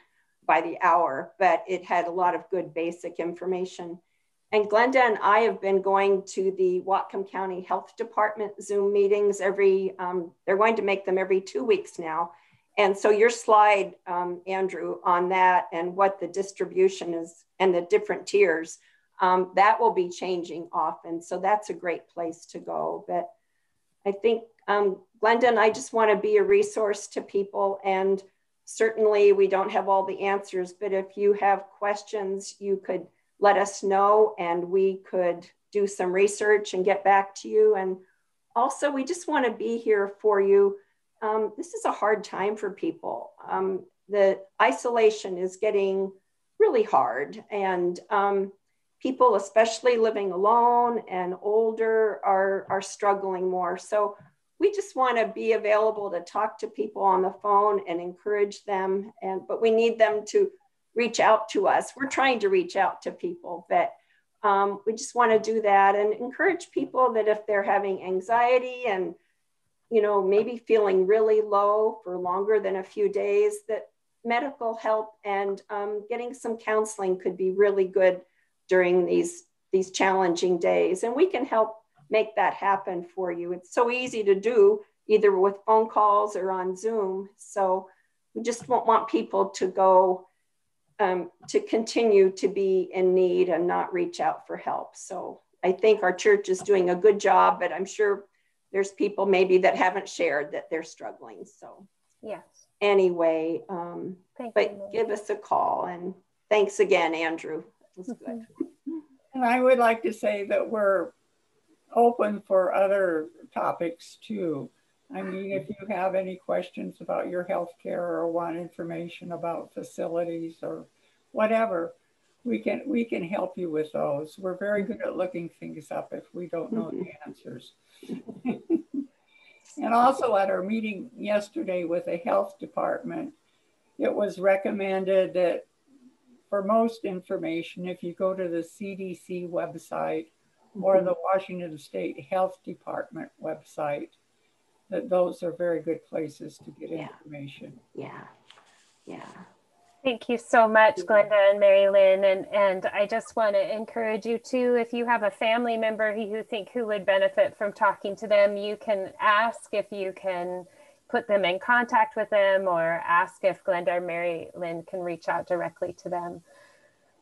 by the hour, but it had a lot of good basic information. And Glenda and I have been going to the Whatcom County Health Department Zoom meetings every, they're going to make them every 2 weeks now. And so your slide, Andrew, on that and what the distribution is and the different tiers, that will be changing often. So that's a great place to go. But I think Glenda and I just want to be a resource to people. And certainly we don't have all the answers, but if you have questions, you could let us know, and we could do some research and get back to you. And also, we just want to be here for you. This is a hard time for people. The isolation is getting really hard, and people, especially living alone and older, are struggling more. So we just want to be available to talk to people on the phone and encourage them. And but we need them to reach out to us. We're trying to reach out to people, but we just want to do that and encourage people that if they're having anxiety and, you know, maybe feeling really low for longer than a few days, that medical help and getting some counseling could be really good during these challenging days. And we can help make that happen for you. It's so easy to do, either with phone calls or on Zoom. So We just won't want people to go to continue to be in need and not reach out for help. So I think our church is doing a good job, but I'm sure there's people maybe that haven't shared that they're struggling. So yes. Anyway, but give us a call, and thanks again, Andrew. That was good. And I would like to say that we're open for other topics too. I mean, if you have any questions about your health care or want information about facilities or whatever, we can help you with those. We're very good at looking things up if we don't know the answers. And also at our meeting yesterday with the health department, it was recommended that for most information, if you go to the CDC website or the Washington State Health Department website, that those are very good places to get information. Yeah, yeah. Thank you so much, Glenda and Mary Lynn. And I just want to encourage you too, if you have a family member who you think who would benefit from talking to them, you can ask if you can put them in contact with them, or ask if Glenda or Mary Lynn can reach out directly to them.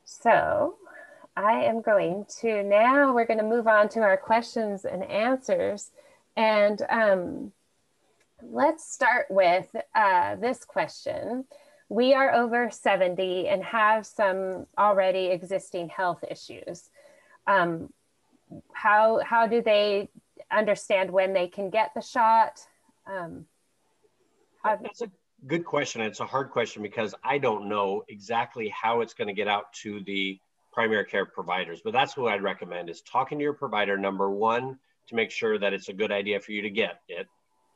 So I am going to, now we're going to move on to our questions and answers. And let's start with this question. We are over 70 and have some already existing health issues. How do they understand when they can get the shot? That's a good question. It's a hard question because I don't know exactly how it's going to get out to the primary care providers, but that's what I'd recommend is talking to your provider, number one, to make sure that it's a good idea for you to get it.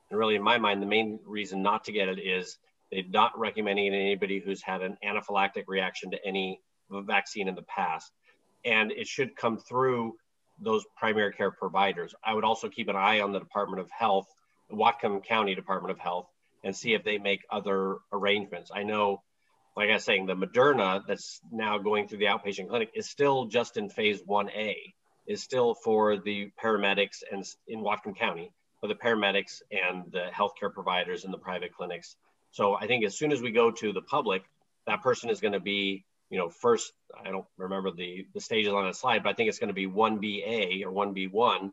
And really in my mind, the main reason not to get it is they're not recommending it to anybody who's had an anaphylactic reaction to any vaccine in the past. And it should come through those primary care providers. I would also keep an eye on the Department of Health, the Whatcom County Department of Health, and see if they make other arrangements. I know, like I was saying, the Moderna that's now going through the outpatient clinic is still just in phase 1A, is still for the paramedics and in Whatcom County, for the paramedics and the healthcare providers in the private clinics. So I think as soon as we go to the public, that person is going to be, you know, first, I don't remember the stages on that slide, but I think it's going to be 1BA or 1B1.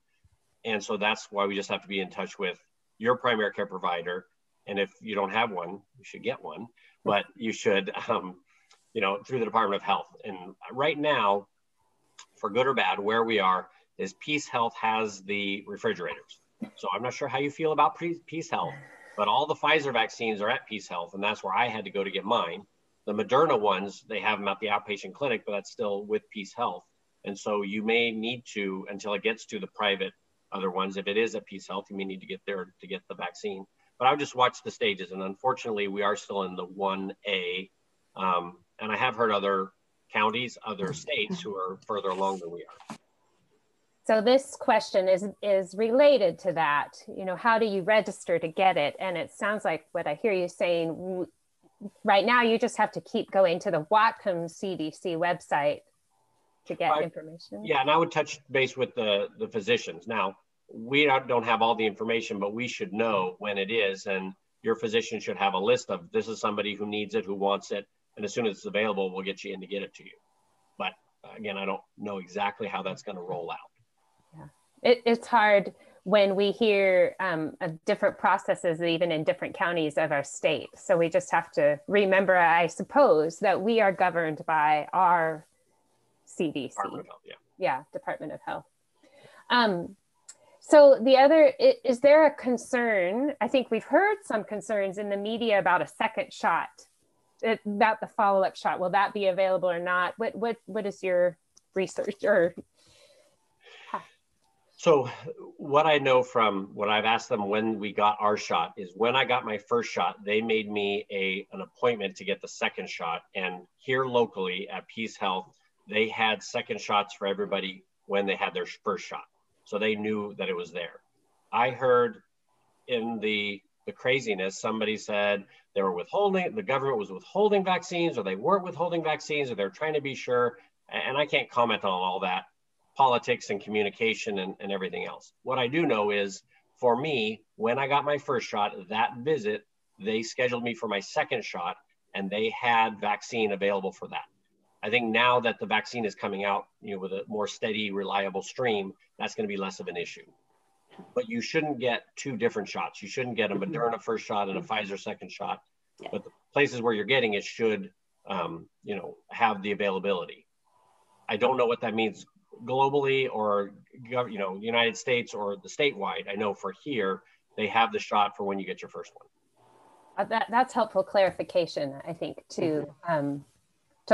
And so that's why we just have to be in touch with your primary care provider. And if you don't have one, you should get one, but you should, you know, through the Department of Health. And right now, for good or bad, where we are is Peace Health has the refrigerators. So I'm not sure how you feel about Peace Health, but all the Pfizer vaccines are at Peace Health, and that's where I had to go to get mine. The Moderna ones, they have them at the outpatient clinic, but that's still with Peace Health. And so you may need to, until it gets to the private other ones, if it is at Peace Health, you may need to get there to get the vaccine. But I would just watch the stages. And unfortunately, we are still in the 1A. And I have heard other counties, other states who are further along than we are. So this question is related to that, you know, how do you register to get it? And it sounds like what I hear you saying right now, you just have to keep going to the Whatcom CDC website to get information. Yeah, and I would touch base with the physicians. Now, we don't have all the information, but we should know when it is, and your physician should have a list of, this is somebody who needs it, who wants it, and as soon as it's available, we'll get you in to get it to you. But again, I don't know exactly how that's going to roll out. It's hard when we hear of different processes, even in different counties of our state. So we just have to remember, I suppose, that we are governed by our CDC. Department of Health, yeah. Yeah, Department of Health. So the other, is there a concern? I think we've heard some concerns in the media about a second shot, about the follow-up shot. Will that be available or not? What is your research or... So what I know from what I've asked them when we got our shot is when I got my first shot, they made me an appointment to get the second shot. And here locally at Peace Health, they had second shots for everybody when they had their first shot. So they knew that it was there. I heard in the craziness, somebody said they were withholding, the government was withholding vaccines, or they weren't withholding vaccines, or they're trying to be sure. And I can't comment on all that. Politics and communication and everything else. What I do know is, for me, when I got my first shot, that visit they scheduled me for my second shot, and they had vaccine available for that. I think now that the vaccine is coming out, you know, with a more steady, reliable stream, that's going to be less of an issue. But you shouldn't get two different shots. You shouldn't get a Moderna first shot and a Pfizer second shot. Yeah. But the places where you're getting it should, you know, have the availability. I don't know what that means globally or, you know, the United States or the statewide. I know for here, they have the shot for when you get your first one. That's helpful clarification, I think, to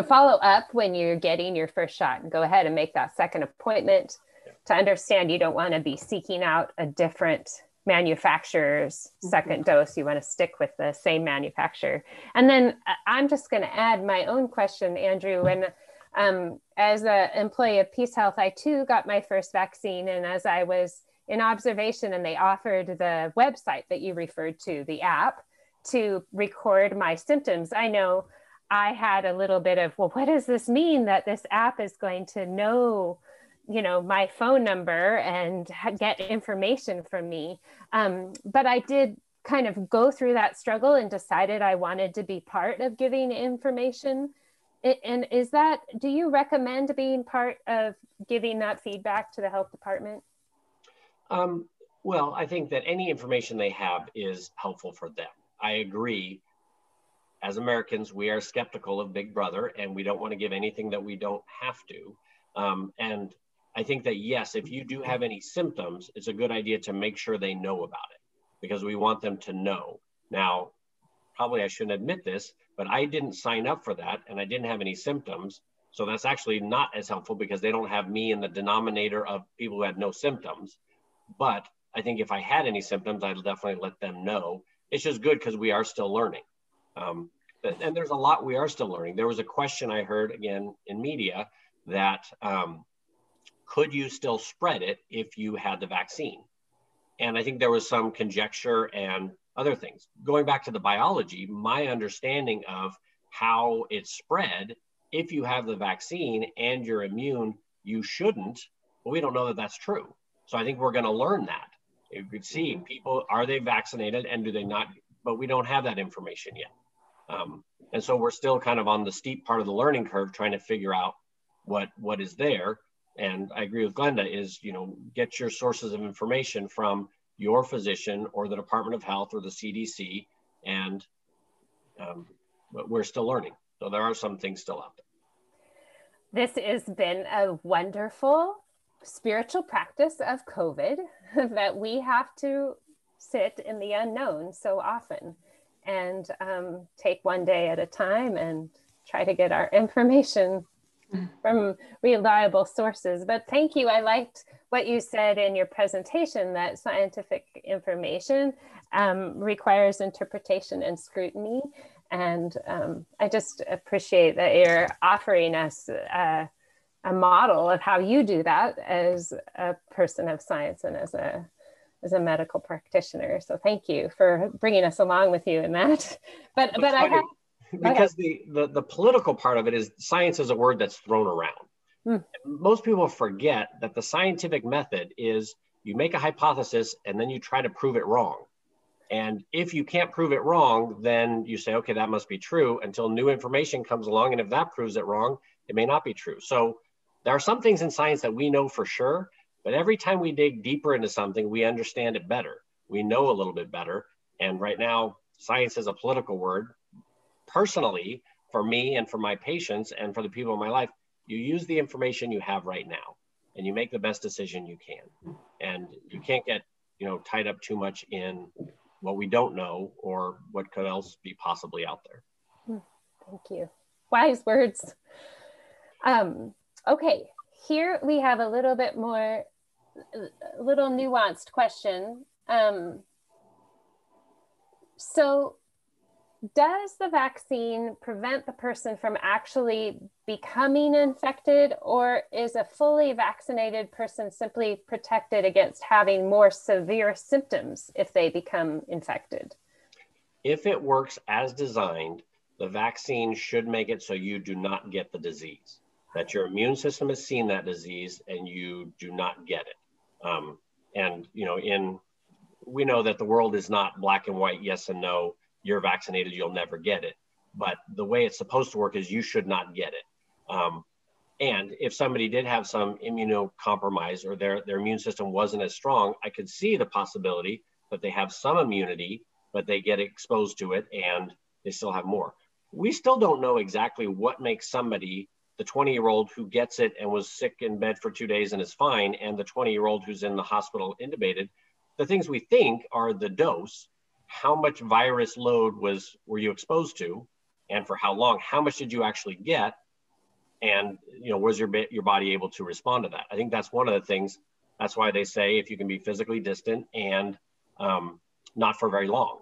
follow up when you're getting your first shot and go ahead and make that second appointment. To understand, you don't want to be seeking out a different manufacturer's second dose. You want to stick with the same manufacturer. And then I'm just going to add my own question, Andrew. And as an employee of Peace Health, I too got my first vaccine. And as I was in observation, and they offered the website that you referred to, the app, to record my symptoms, I know I had a little bit of, well, what does this mean that this app is going to know, you know, my phone number and get information from me. But I did kind of go through that struggle and decided I wanted to be part of giving information. And is that, do you recommend being part of giving that feedback to the health department? Well, I think that any information they have is helpful for them. I agree. As Americans, we are skeptical of Big Brother, and we don't want to give anything that we don't have to. And I think that, yes, if you do have any symptoms, it's a good idea to make sure they know about it, because we want them to know. Now, probably I shouldn't admit this, but I didn't sign up for that, and I didn't have any symptoms. So that's actually not as helpful, because they don't have me in the denominator of people who had no symptoms. But I think if I had any symptoms, I'd definitely let them know. It's just good because we are still learning. And there's a lot we are still learning. There was a question I heard, again, in media, that could you still spread it if you had the vaccine? And I think there was some conjecture and other things. Going back to the biology, my understanding of how it's spread, if you have the vaccine and you're immune, you shouldn't, but we don't know that that's true. So I think we're gonna learn that. You could see people, are they vaccinated and do they not? But we don't have that information yet. And so we're still kind of on the steep part of the learning curve, trying to figure out what is there. And I agree with Glenda is, you know, get your sources of information from your physician or the Department of Health or the CDC. And but we're still learning. So there are some things still out there. This has been a wonderful spiritual practice of COVID that we have to sit in the unknown so often and take one day at a time and try to get our information from reliable sources. But thank you. I liked what you said in your presentation, that scientific information requires interpretation and scrutiny. And I just appreciate that you're offering us a model of how you do that as a person of science and as a medical practitioner. So thank you for bringing us along with you in that. But I have, because the political part of it is science is a word that's thrown around. Most people forget that the scientific method is you make a hypothesis and then you try to prove it wrong. And if you can't prove it wrong, then you say, okay, that must be true, until new information comes along. And if that proves it wrong, it may not be true. So there are some things in science that we know for sure, but every time we dig deeper into something, we understand it better. We know a little bit better. And right now, science is a political word. Personally, for me and for my patients and for the people in my life, you use the information you have right now and you make the best decision you can. And you can't get, you know, tied up too much in what we don't know or what could else be possibly out there. Thank you. Wise words. Okay, here we have a little bit more, a little nuanced question. So does the vaccine prevent the person from actually becoming infected, or is a fully vaccinated person simply protected against having more severe symptoms if they become infected? If it works as designed, the vaccine should make it so you do not get the disease, that your immune system has seen that disease and you do not get it. And, you know, we know that the world is not black and white, yes and no. you're vaccinated, you'll never get it. But the way it's supposed to work is you should not get it. And if somebody did have some immunocompromise or their immune system wasn't as strong, I could see the possibility that they have some immunity, but they get exposed to it and they still have more. We still don't know exactly what makes somebody, the 20-year-old who gets it and was sick in bed for 2 days and is fine, and the 20-year-old who's in the hospital intubated. The things we think are the dose, how much virus load were you exposed to, and for how long, how much did you actually get, and was your body able to respond to that? I think that's one of the things. That's why they say if you can be physically distant and not for very long.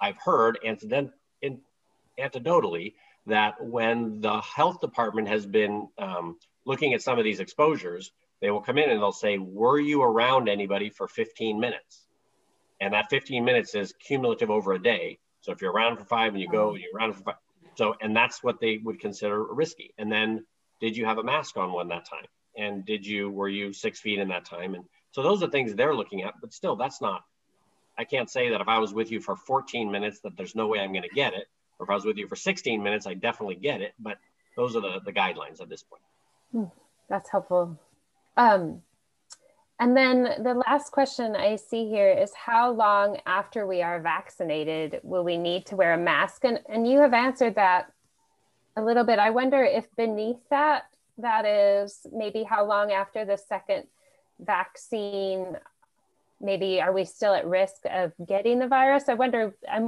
I've heard anecdotally that when the health department has been looking at some of these exposures, they will come in and they'll say, were you around anybody for 15 minutes? And that 15 minutes is cumulative over a day. So if you're around for 5 and you go, you're around for 5. So, and that's what they would consider risky. And then did you have a mask on one that time? And were you 6 feet in that time? And so those are things they're looking at, but still that's not, I can't say that if I was with you for 14 minutes that there's no way I'm gonna get it. Or if I was with you for 16 minutes, I definitely get it. But those are the guidelines at this point. That's helpful. And then the last question I see here is, how long after we are vaccinated will we need to wear a mask? And you have answered that a little bit. I wonder if beneath that, that is maybe how long after the second vaccine, maybe are we still at risk of getting the virus? I'm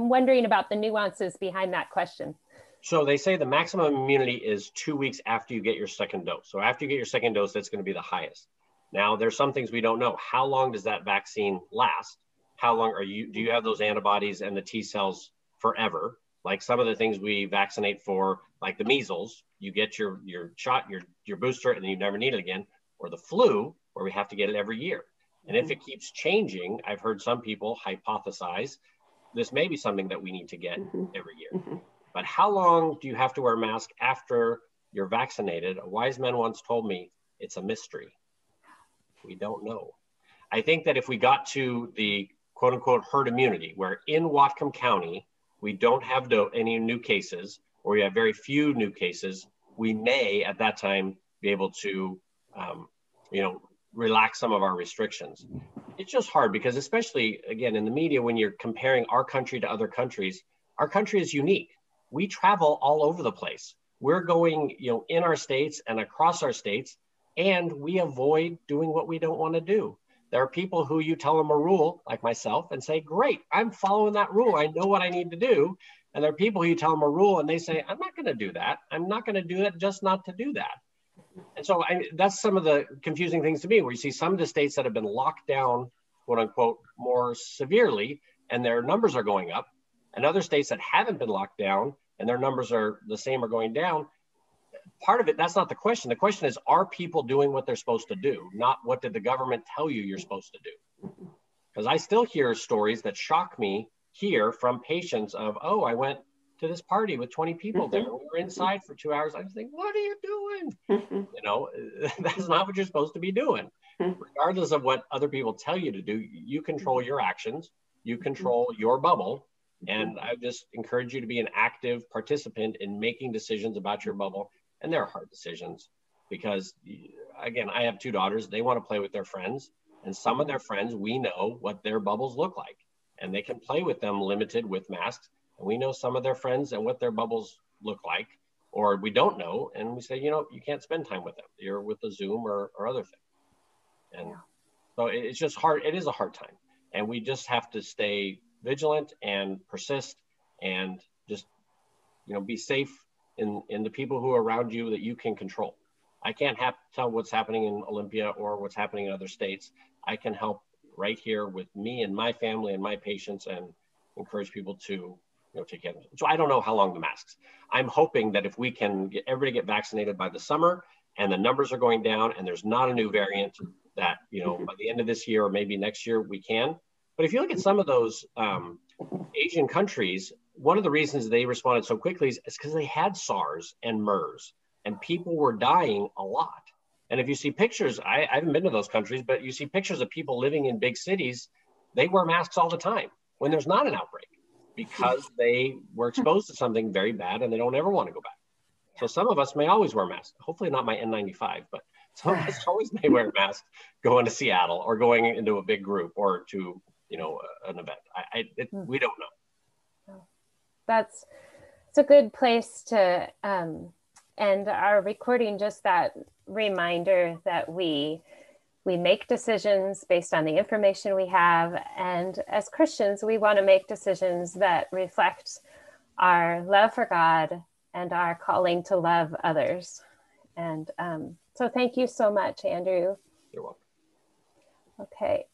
wondering about the nuances behind that question. So they say the maximum immunity is 2 weeks after you get your second dose. So after you get your second dose, that's going to be the highest. Now, there's some things we don't know. How long does that vaccine last? How long do you have those antibodies and the T cells forever? Like some of the things we vaccinate for, like the measles, you get your shot, your booster, and then you never need it again. Or the flu, where we have to get it every year. And if it keeps changing, I've heard some people hypothesize, this may be something that we need to get every year. But how long do you have to wear a mask after you're vaccinated? A wise man once told me, it's a mystery. We don't know. I think that if we got to the quote unquote herd immunity, where in Whatcom County, we don't have any new cases, or we have very few new cases, we may at that time be able to, relax some of our restrictions. It's just hard because especially, again, in the media, when you're comparing our country to other countries, our country is unique. We travel all over the place. We're going, in our states and across our states, and we avoid doing what we don't want to do. There are people who you tell them a rule, like myself, and say, great, I'm following that rule. I know what I need to do. And there are people who you tell them a rule and they say, I'm not going to do that. I'm not going to do that just not to do that. And so that's some of the confusing things to me, where you see some of the states that have been locked down, quote unquote, more severely, and their numbers are going up, and other states that haven't been locked down and their numbers are the same or going down. Part of it, that's not the question. The question is, are people doing what they're supposed to do? Not what did the government tell you you're supposed to do? Because I still hear stories that shock me here from patients of, oh, I went to this party with 20 people there. We were inside for 2 hours. I was thinking, what are you doing? That's not what you're supposed to be doing. Regardless of what other people tell you to do, you control your actions, you control your bubble. And I just encourage you to be an active participant in making decisions about your bubble. And they're hard decisions because, again, I have 2 daughters. They want to play with their friends. And some of their friends, we know what their bubbles look like. And they can play with them limited with masks. And we know some of their friends and what their bubbles look like, or we don't know. And we say, you can't spend time with them. You're with the Zoom or other thing. And so it's just hard. It is a hard time. And we just have to stay vigilant and persist and just, be safe in the people who are around you that you can control. I can't tell what's happening in Olympia or what's happening in other states. I can help right here with me and my family and my patients and encourage people to take care of them. So I don't know how long the masks. I'm hoping that if we can get everybody get vaccinated by the summer and the numbers are going down and there's not a new variant that, by the end of this year or maybe next year we can. But if you look at some of those Asian countries, one of the reasons they responded so quickly is because they had SARS and MERS and people were dying a lot. And if you see pictures, I haven't been to those countries, but you see pictures of people living in big cities, they wear masks all the time when there's not an outbreak. because they were exposed to something very bad and they don't ever want to go back. So some of us may always wear masks, hopefully not my N95, but some of us always may wear masks going to Seattle or going into a big group or to, you know, an event. We don't know. It's a good place to end our recording, just that reminder that we make decisions based on the information we have. And as Christians, we want to make decisions that reflect our love for God and our calling to love others. And so thank you so much, Andrew. You're welcome. Okay.